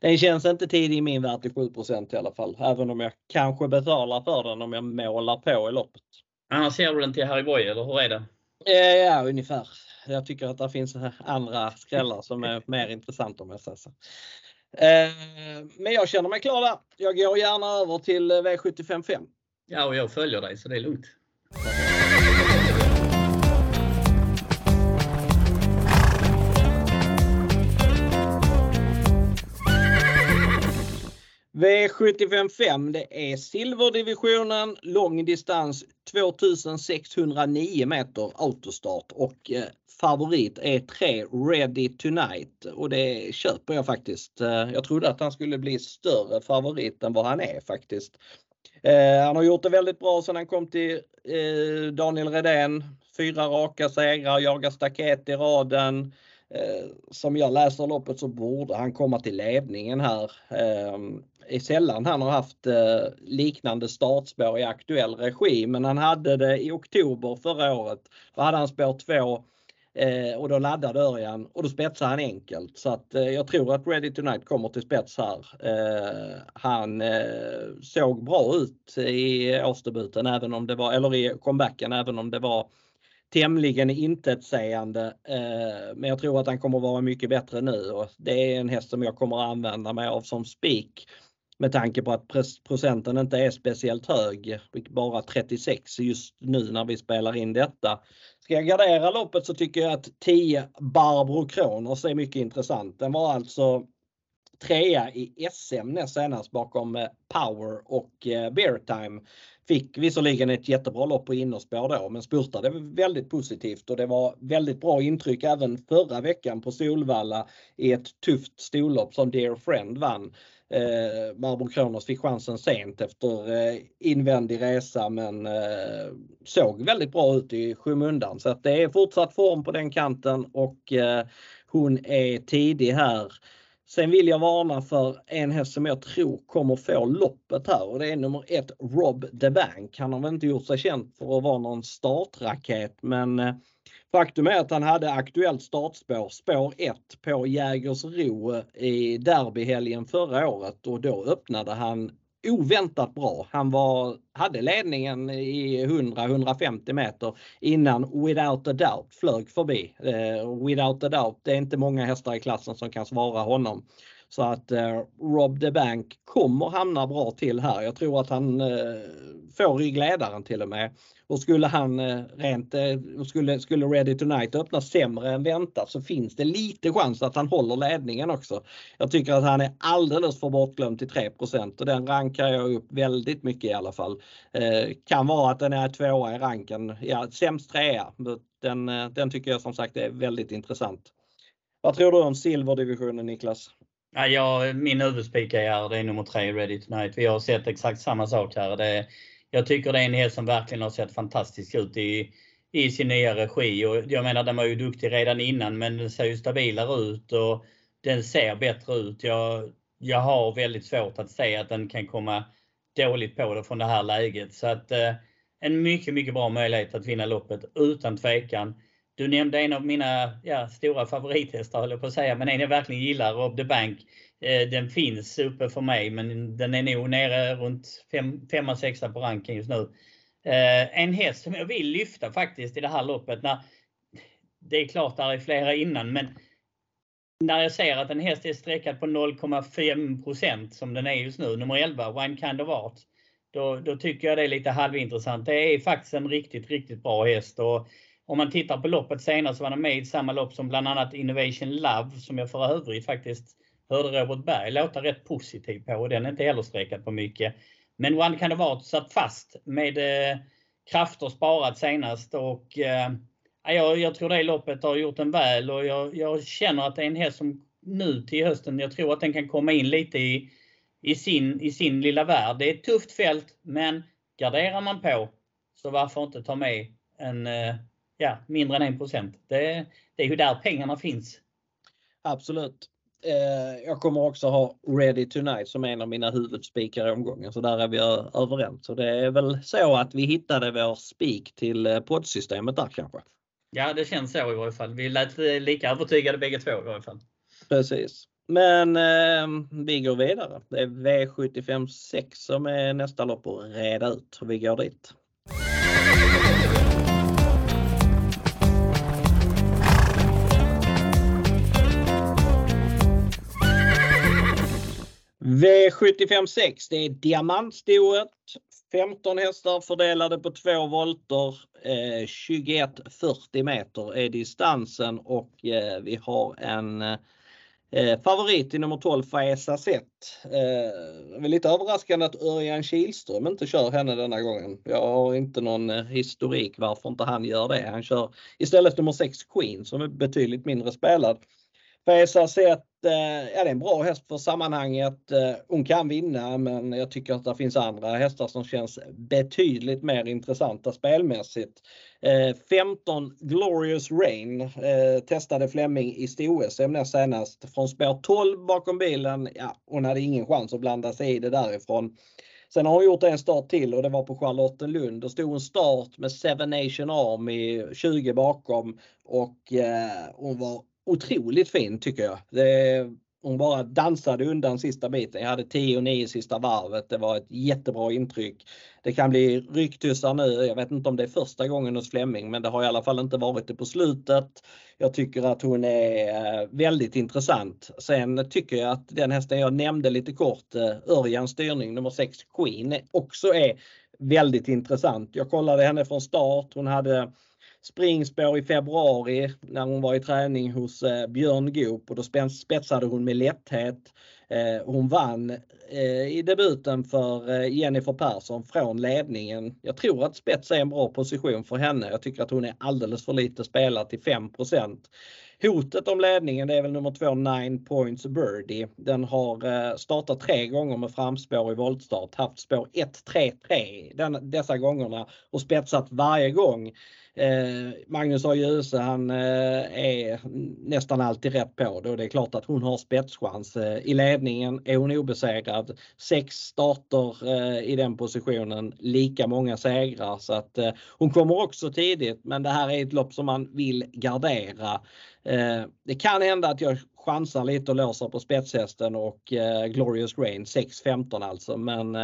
Den känns inte tidig i min värld till sju procent i alla fall. Även om jag kanske betalar för den om jag målar på i loppet. Annars ser du den till Harry Boy, eller hur är det? Ja, ja, ungefär. Jag tycker att det finns andra skrällar som är mer intressanta om jag säger så. Men jag känner mig klar där. Jag går gärna över till V sjuttiofem fem. Ja, och jag följer dig så det är lugnt. V sjuttiofem fem, det är silverdivisionen, lång distans två tusen sexhundranio meter autostart och eh, favorit är tre Ready Tonight och det köper jag faktiskt. Eh, jag trodde att han skulle bli större favorit än vad han är faktiskt. Eh, han har gjort det väldigt bra sedan han kom till eh, Daniel Redén. Fyra raka segrar, jagar staket i raden. Eh, som jag läser loppet så borde han komma till ledningen här. Eh, i sällan han har haft eh, liknande startspår i aktuell regi, men han hade det i oktober förra året. Då hade han spår två eh, och då laddade Örjan och då spetsade han enkelt. Så att, eh, jag tror att Ready Tonight kommer till spets här. Eh, han eh, såg bra ut i årsdebuten även om det var, eller i comebacken även om det var tämligen intetsägande, men jag tror att han kommer vara mycket bättre nu och det är en häst som jag kommer att använda mig av som spik. med tanke på att procenten inte är speciellt hög, bara trettiosex just nu när vi spelar in detta. Ska jag gardera loppet så tycker jag att tio Barbro Kronos är mycket intressant. Den var alltså trea i S M näst senast bakom Power och Beer Time. Fick visserligen ett jättebra lopp på innerspår då, men spurtade väldigt positivt och det var väldigt bra intryck även förra veckan på Solvalla i ett tufft storlopp som Dear Friend vann. Eh, Barbro Kronos fick chansen sent efter eh, invändig resa, men eh, såg väldigt bra ut i skymundan, så att det är fortsatt form på den kanten och eh, hon är tidig här. Sen vill jag varna för en häst som jag tror kommer få loppet här, och det är nummer ett Rob the Bank. Han har väl inte gjort sig känd för att vara någon startraket, men faktum är att han hade aktuellt startspår, spår ett på Jägersro i derbyhelgen förra året, och då öppnade han oväntat bra. Han var, hade ledningen i hundra till hundrafemtio meter innan Without a Doubt flög förbi. Eh, Without a Doubt, det är inte många hästar i klassen som kan svara honom. Så att eh, Rob the Bank kommer hamna bra till här. Jag tror att han eh, får ryggledaren till och med. Och skulle han eh, rent, eh, skulle, skulle Ready Tonight öppna sämre än väntat, så finns det lite chans att han håller ledningen också. Jag tycker att han är alldeles för bortglömd till tre procent, och den rankar jag upp väldigt mycket i alla fall. Eh, kan vara att den är tvåa i ranken, ja, sämst trea. Den, den tycker jag som sagt är väldigt intressant. Vad tror du om silverdivisionen, Niklas? Ja, min huvudspik är, det är nummer tre, Ready Tonight. Vi har sett exakt samma sak här. Det, jag tycker det är en häst som verkligen har sett fantastisk ut i, i sin nya regi. Och jag menar, den var ju duktig redan innan, men den ser ju stabilare ut och den ser bättre ut. Jag, jag har väldigt svårt att se att den kan komma dåligt på det från det här läget. Så att eh, en mycket, mycket bra möjlighet att vinna loppet utan tvekan. Du nämnde en av mina ja, stora favorithästar, höll jag på att säga. Men en jag verkligen gillar, Rob the Bank. Eh, den finns uppe för mig, men den är nog nere runt fem sex på ranken just nu. Eh, en häst som jag vill lyfta faktiskt i det här loppet. När, det är klart där är flera innan, men när jag ser att en häst är sträckad på noll komma fem procent som den är just nu, nummer elva, One Kind of Art. Då, då tycker jag det är lite halvintressant. Det är faktiskt en riktigt, riktigt bra häst, och om man tittar på loppet senare så var han med i samma lopp som bland annat Innovation Love, som jag för övrigt faktiskt hörde Robert Berg låta rätt positiv på, och den är inte heller sträckad på mycket. Men One Kind of Art satt fast med eh, krafter sparat senast, och eh, jag, jag tror det loppet har gjort en väl, och jag, jag känner att det är en häst som nu till hösten, jag tror att den kan komma in lite i, i, sin, i sin lilla värld. Det är ett tufft fält, men garderar man på så varför inte ta med en... Eh, Ja, mindre än en procent. Det, det är ju där pengarna finns. Absolut. Eh, jag kommer också ha Ready Tonight som en av mina huvudspikar i omgången. Så där är vi överens. Så det är väl så att vi hittade vår spik till poddsystemet där kanske. Ja, det känns så i varje fall. Vi lät lika övertygade bägge två i varje fall. Precis. Men eh, vi går vidare. Det är V sjuttiofem sex som är nästa lopp att reda ut. Vi går dit. V sjuttiofem sex, det är diamantstoet, femton hästar fördelade på två volter, eh, tjugoett fyrtio meter är distansen, och eh, vi har en eh, favorit i nummer tolv, Faesa Zett. Eh, lite överraskande att Örjan Kihlström inte kör henne denna gången. Jag har inte någon historik varför inte han gör det. Han kör istället nummer sex Queen, som är betydligt mindre spelad. Faesa Zett, ja, det är en bra häst för sammanhanget. Hon kan vinna, men jag tycker att det finns andra hästar som känns betydligt mer intressanta spelmässigt. femton Glorious Rain testade Flemming i Sto-S M näst senast från spår tolv bakom bilen. Ja, hon hade ingen chans att blanda sig i det därifrån. Sen har hon gjort en start till, och det var på Charlottenlund. Då stod en start med Seven Nation Army tjugo bakom, och hon var otroligt fin tycker jag. Det, Hon bara dansade undan sista biten. Jag hade tio och nio i sista varvet. Det var ett jättebra intryck. Det kan bli ryktusar nu. Jag vet inte om det är första gången hos Flemming, men det har i alla fall inte varit det på slutet. Jag tycker att hon är väldigt intressant. Sen tycker jag att den hästen jag nämnde lite kort, Örjans styrning, nummer sex Queen, också är väldigt intressant. Jag kollade henne från start. Hon hade springspår i februari när hon var i träning hos Björn Goop, och då spetsade hon med lätthet. Hon vann i debuten för Jennifer Persson från ledningen. Jag tror att spets är en bra position för henne. Jag tycker att hon är alldeles för lite spelad till fem procent. Hotet om ledningen, det är väl nummer två Nine Points Birdie. Den har startat tre gånger med framspår i voltstart, haft spår ett tre tre dessa gångerna och spetsat varje gång. Magnus A. Djuse, han är nästan alltid rätt på det, och det är klart att hon har spetschans. I ledningen är hon obesegrad, sex starter i den positionen, lika många segrar, så att hon kommer också tidigt, men det här är ett lopp som man vill gardera. Det kan hända att jag chansar lite och låser på spetshästen och Glorious Rain sex femton alltså, men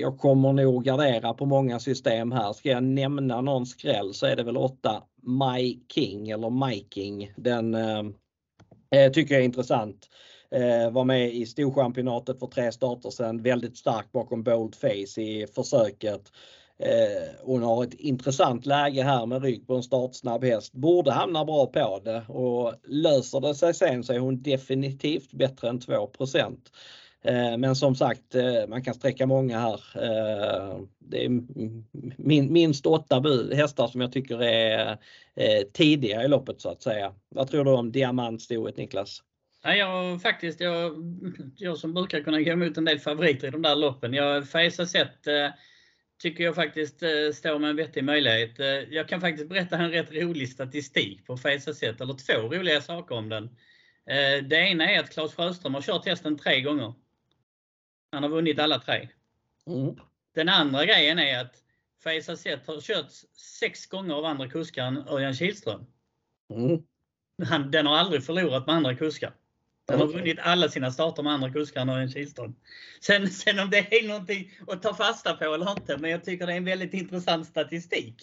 jag kommer nog gardera på många system här. Ska jag nämna någon skräll så är det väl åtta My King eller My King. Den eh, tycker jag är intressant. Eh, var med i Storchampionatet för tre starter sedan. Väldigt stark bakom Boldface i försöket. Eh, hon har ett intressant läge här med rygg på en startsnabb häst. Borde hamna bra på det, och löser det sig sen så är hon definitivt bättre än två procent. Men som sagt, man kan sträcka många här. Det är minst åtta hästar som jag tycker är tidiga i loppet så att säga. Vad tror du om diamantstoet, Niklas? Nej, jag faktiskt, jag, jag som brukar kunna gå emot en del favoriter i de där loppen. Jag fejsar sett tycker jag faktiskt står med en vettig möjlighet. Jag kan faktiskt berätta en rätt rolig statistik på fejsar sett, eller två roliga saker om den. Det ena är att Claes Sjöström har kört hästen tre gånger. Han har vunnit alla tre. Mm. Den andra grejen är att Faisa Zet har kört sex gånger av andra kuskar än Örjan Kihlström. Mm. Han, den har aldrig förlorat med andra kuskar. Den okay. har vunnit alla sina starter med andra kuskar än Örjan Kihlström. Sen, sen om det är någonting att ta fasta på eller inte. Men jag tycker det är en väldigt intressant statistik.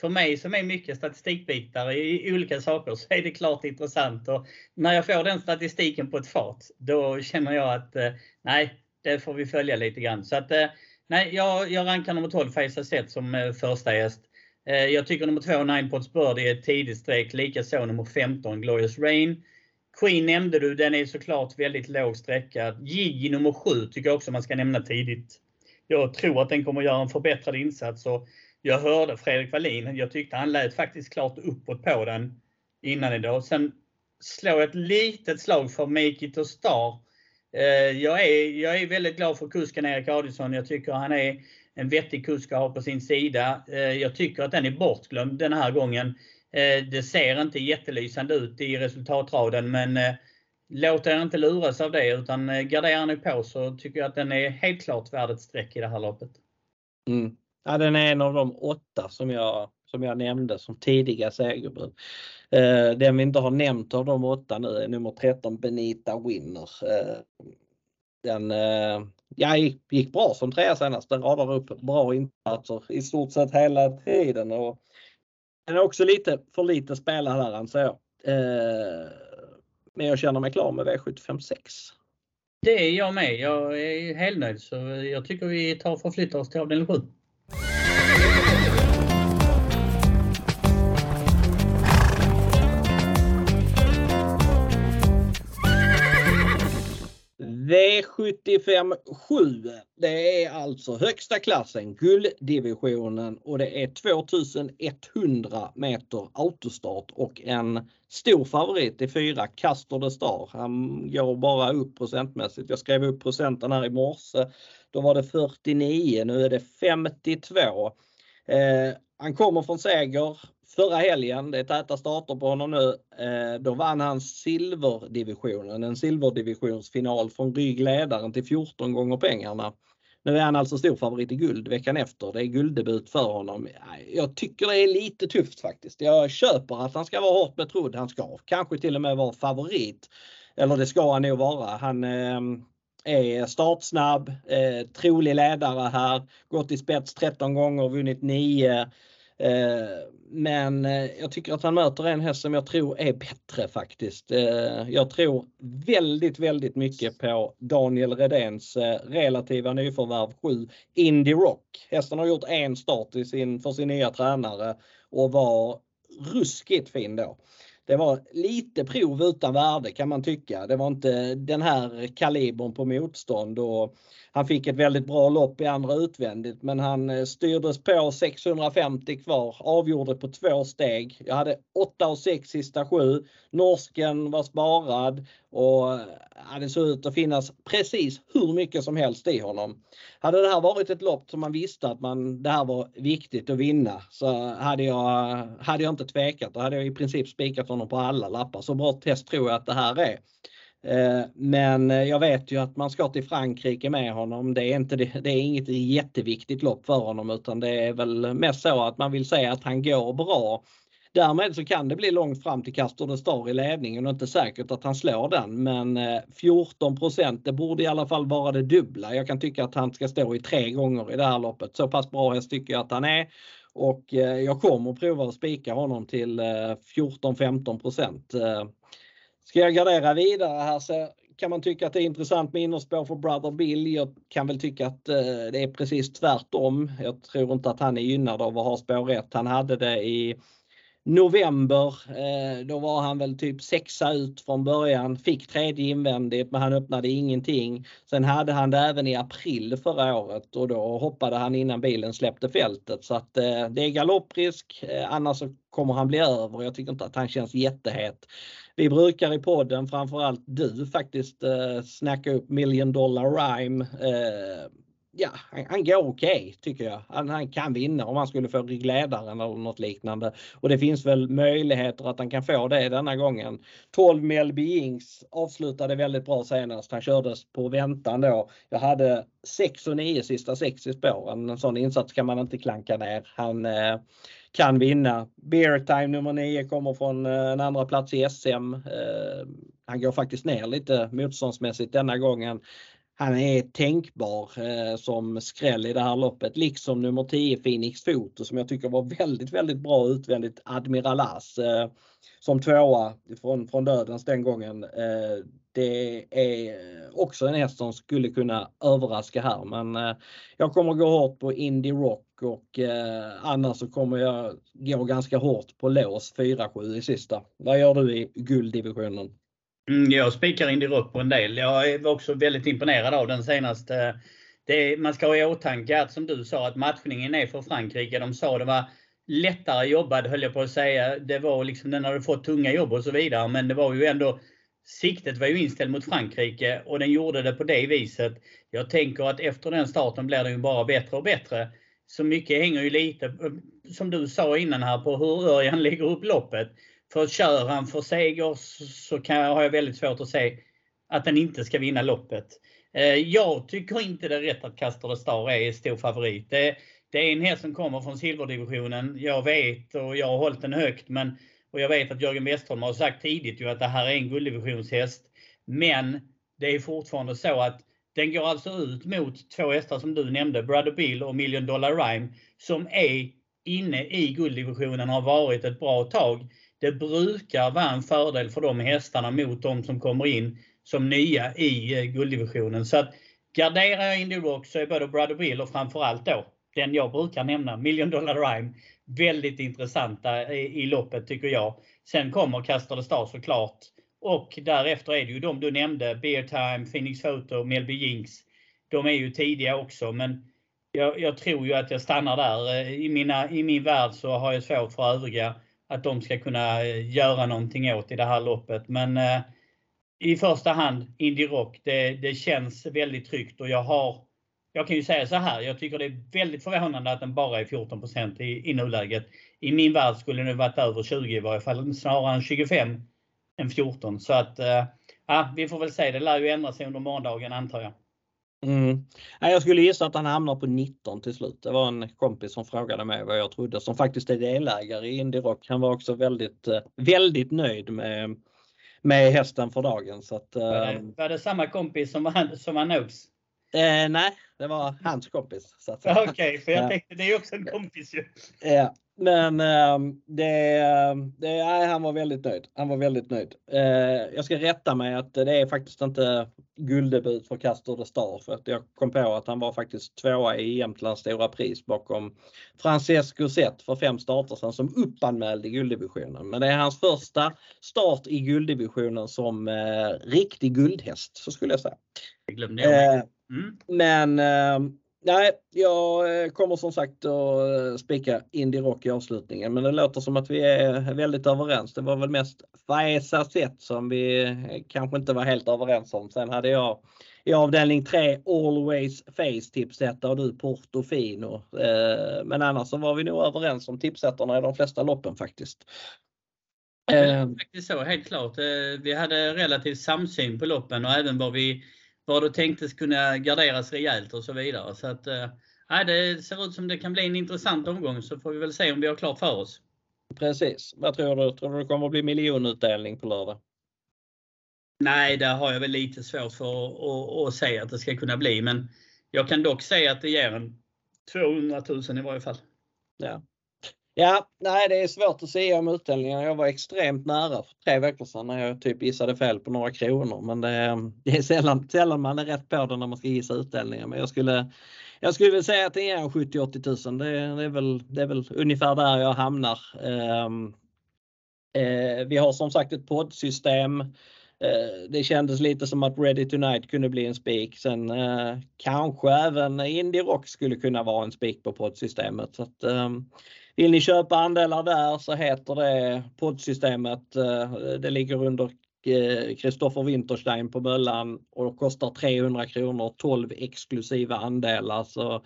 För mig som är mycket statistikbitar i olika saker så är det klart intressant. Och när jag får den statistiken på ett fart, då känner jag att nej, det får vi följa lite grann. Så att, nej, jag, jag rankar nummer tolv Faisa Zet som första häst. Jag tycker nummer två Nine Pots Birdie är ett tidigt streck. Likaså nummer femton Glorious Rain. Queen nämnde du, den är såklart väldigt låg sträckad. Gigi nummer sju tycker jag också man ska nämna tidigt. Jag tror att den kommer göra en förbättrad insats. Och jag hörde Fredrik Wallin, jag tyckte han lät faktiskt klart uppåt på den innan idag. Sen slår ett litet slag för Make It a Star. Jag är, jag är väldigt glad för kusken Erik Adielsson. Jag tycker han är en vettig kusk att ha på sin sida. Jag tycker att den är bortglömd den här gången. Det ser inte jättelysande ut i resultatraden, men låt er inte luras av det, utan garderar ni på så tycker jag att den är helt klart värd ett streck i det här loppet. Mm. Ja, den är en av de åtta som jag, som jag nämnde som tidiga segerbud. Den vi inte har nämnt av de åtta nu är nummer tretton Benita Winner. Den ja, gick bra som trea senast, den radar upp bra insatser i stort sett hela tiden, och den är också lite för lite spelare här anser jag. Eh, men jag känner mig klar med V sjuttiofem sex. Det är jag med. Jag är helt nöjd, så jag tycker vi tar för flytta oss till avdelning sju. V sjuttiofem sju, det är alltså högsta klassen, gulddivisionen, och det är tvåtusen etthundra meter autostart och en stor favorit i fyra Castor de Star. Han går bara upp procentmässigt. Jag skrev upp procenten här i morse. Då var det fyrtionio, nu är det femtiotvå. Eh, han kommer från seger förra helgen, det är täta starter på honom nu. Eh, då vann han silverdivisionen, en silverdivisionsfinal från ryggledaren till fjorton gånger pengarna. Nu är han alltså stor favorit i guld veckan efter, det är gulddebut för honom. Jag tycker det är lite tufft faktiskt, jag köper att han ska vara hårt betrodd, han ska kanske till och med vara favorit. eller det ska han nog vara. Han eh, är startsnabb, eh, trolig ledare här, gått i spets tretton gånger, vunnit nio. Men jag tycker att han möter en häst som jag tror är bättre faktiskt. Jag tror väldigt, väldigt mycket på Daniel Redéns relativa nyförvärv sju, Indie Rock. Hästen har gjort en start i sin, för sin nya tränare och var ruskigt fin då. Det var lite prov utan värde kan man tycka. Det var inte den här kalibern på motstånd och han fick ett väldigt bra lopp i andra utvändigt. Men han styrdes på sexhundrafemtio kvar, avgjorde på två steg. Jag hade åtta och sex sista sju. Norsken var sparad och det såg ut att finnas precis hur mycket som helst i honom. Hade det här varit ett lopp som man visste att man, det här var viktigt att vinna, så hade jag, hade jag inte tvekat. Då hade jag i princip spikat honom på alla lappar. Så bra test tror jag att det här är. Men jag vet ju att man ska till Frankrike med honom. Det är, inte, det är inget jätteviktigt lopp för honom, utan det är väl mest så att man vill säga att han går bra. Därmed så kan det bli långt fram till Castor de Star i ledningen och inte säkert att han slår den. Men fjorton procent, det borde i alla fall vara det dubbla. Jag kan tycka att han ska stå i tre gånger i det här loppet. Så pass bra häst tycker jag att han är. Och jag kommer att prova att spika honom till fjorton till femton procent. Ska jag gardera vidare här så kan man tycka att det är intressant med innerspår för Brother Bill. Jag kan väl tycka att det är precis tvärtom. Jag tror inte att han är gynnad av att ha spår rätt. Han hade det i november. Då var han väl typ sexa ut från början. Fick tredje invändigt men han öppnade ingenting. Sen hade han det även i april förra året och då hoppade han innan bilen släppte fältet. Så att det är galopprisk. Annars så kommer han bli över. Jag tycker inte att han känns jättehet. Vi brukar i podden, framförallt du faktiskt, eh, snacka upp Million Dollar Rhyme. Eh, ja, han, han går okej okay, tycker jag. Han, han kan vinna om han skulle få ryggledaren eller något liknande. Och det finns väl möjligheter att han kan få det denna gången. tolv Melby Ings avslutade väldigt bra senast. Han kördes på väntan då. Jag hade sex och nio sista sex i spåren. En sån insats kan man inte klanka ner. Han... Eh, kan vinna. Beer Time nummer nio kommer från en andra plats i S M. Han går faktiskt ner lite motståndsmässigt denna gången. Han är tänkbar som skräll i det här loppet. Liksom nummer tio Phoenix Foto som jag tycker var väldigt, väldigt bra utvändigt. Admiralas som tvåa från, från dödens den gången. Det är också en häst som skulle kunna överraska här. Men jag kommer gå hårt på Indie Rock. Och eh, annars så kommer jag gå ganska hårt på lås fyra sju i sista. Vad gör du i gulddivisionen? Mm, jag spikar in det upp på en del. Jag är också väldigt imponerad av den senaste. Det är, man ska ha i åtanke att som du sa att matchningen är för Frankrike. De sa det var lättare jobbad höll jag på att säga. Det var liksom den hade fått tunga jobb och så vidare. Men det var ju ändå, siktet var ju inställt mot Frankrike och den gjorde det på det viset. Jag tänker att efter den starten blir det ju bara bättre och bättre. Så mycket hänger ju lite, som du sa innan här, på hur Örjan lägger upp loppet. För kör han för seger så kan jag, har jag väldigt svårt att se att han inte ska vinna loppet. Eh, jag tycker inte det är rätt att Castor de Star är stor favorit. Det, det är en häst som kommer från silverdivisionen. Jag vet och jag har hållit den högt. Men, och jag vet att Jörgen Westholm har sagt tidigt ju att det här är en gulddivisionshäst. Men det är fortfarande så att den går alltså ut mot två hästar som du nämnde, Brother Bill och Million Dollar Rhyme, som är inne i gulddivisionen och har varit ett bra tag. Det brukar vara en fördel för de hästarna mot de som kommer in som nya i gulddivisionen. Så att garderar jag Indie Rock så är både Brother Bill och framförallt då, den jag brukar nämna, Million Dollar Rhyme, väldigt intressanta i, i loppet tycker jag. Sen kommer Castor de Star såklart. Och därefter är det ju de du nämnde, Beer Time, Phoenix Photo, Melby Jinx. De är ju tidiga också, men jag, jag tror ju att jag stannar där. I, mina, I min värld så har jag svårt för övriga att de ska kunna göra någonting åt i det här loppet. Men eh, i första hand Indie Rock, det, det känns väldigt tryggt. Och jag har, jag kan ju säga så här, jag tycker det är väldigt förvånande att den bara är fjorton procent i, i nuläget. I min värld skulle den varit över tjugo i varje fall, snarare än tjugofem. En fjorton. Så att ja, vi får väl säga det lär ju ändra sig under måndagen antar jag. Mm. Jag skulle gissa att han hamnar på nitton till slut. Det var en kompis som frågade mig vad jag trodde, som faktiskt är delägare i Indie Rock. Han var också väldigt, väldigt nöjd med, med hästen för dagen. Så att, eh, var, det, var det samma kompis som han, som han någs? Eh, nej, det var hans kompis. Så att okej, okay, för jag tänkte det är också en kompis ju. Ja, men eh, det, det, nej, han var väldigt nöjd. Han var väldigt nöjd. Eh, jag ska rätta mig att det är faktiskt inte gulddebut för Castor de Star. För att jag kom på att han var faktiskt tvåa i Jämtlands stora pris bakom Francesco Zett för fem starter sedan som uppanmälde gulddivisionen. Men det är hans första start i gulddivisionen som eh, riktig guldhäst, så skulle jag säga. Jag glömde jag. Eh, Mm. Men eh, nej, jag kommer som sagt att spika Indie Rock i avslutningen. Men det låter som att vi är väldigt överens. Det var väl mest Faesa Zett som vi kanske inte var helt överens om. Sen hade jag i avdelning tre Always Face tipsätta och du Portofino. Eh, men annars så var vi nog överens om tipsättarna i de flesta loppen faktiskt. Eh, faktiskt så, helt klart. Vi hade relativt samsyn på loppen och även var vi... var du tänktes kunna garderas rejält och så vidare. Så att, äh, det ser ut som det kan bli en intressant omgång, så får vi väl se om vi har klart för oss. Precis. Vad tror du? Tror du det kommer att bli miljonutdelning på lördag? Nej, där har jag väl lite svårt för att, att, att säga att det ska kunna bli. Men jag kan dock säga att det ger en tvåhundratusen i varje fall. Ja. Ja, nej, det är svårt att säga om utdelningarna. Jag var extremt nära för tre veckor sedan när jag typ gissade fel på några kronor. Men det, det är sällan, sällan man är rätt på det när man ska gissa utdelningar. Men jag skulle, jag skulle väl säga att det är sjuttio till åttio tusen. Det, det, är väl, det är väl ungefär där jag hamnar. Eh, eh, vi har som sagt ett poddsystem. Det kändes lite som att Ready Tonight kunde bli en spik. Sen eh, kanske även Indie Rock skulle kunna vara en spik på poddsystemet. Så att, eh, vill ni köpa andelar där så heter det poddsystemet. Eh, det ligger under Kristoffer eh, Winterstein på Möllan och kostar trehundra kronor, tolv exklusiva andelar. Så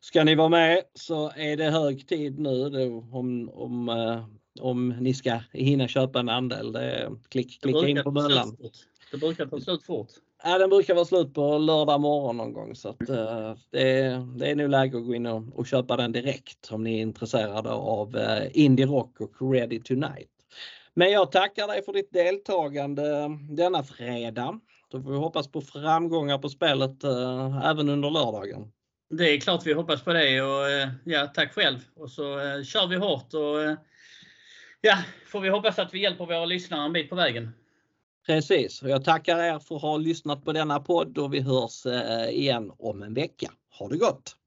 ska ni vara med så är det hög tid nu då, om... om eh, om ni ska hinna köpa en andel. Det, klick, klicka in på Möllan. Det brukar vara slut fort. Ja, den brukar vara slut på lördag morgon någon gång. Så att, uh, det, det är nu läge att gå in och, och köpa den direkt om ni är intresserade av uh, Indie Rock och Ready Tonight. Men jag tackar dig för ditt deltagande denna fredag. Då får vi hoppas på framgångar på spelet uh, även under lördagen. Det är klart vi hoppas på det. Och, uh, ja, tack själv. Och så uh, kör vi hårt och... Uh, ja, får vi hoppas att vi hjälper våra lyssnare en bit på vägen. Precis, och jag tackar er för att ha lyssnat på denna podd och vi hörs igen om en vecka. Ha det gott!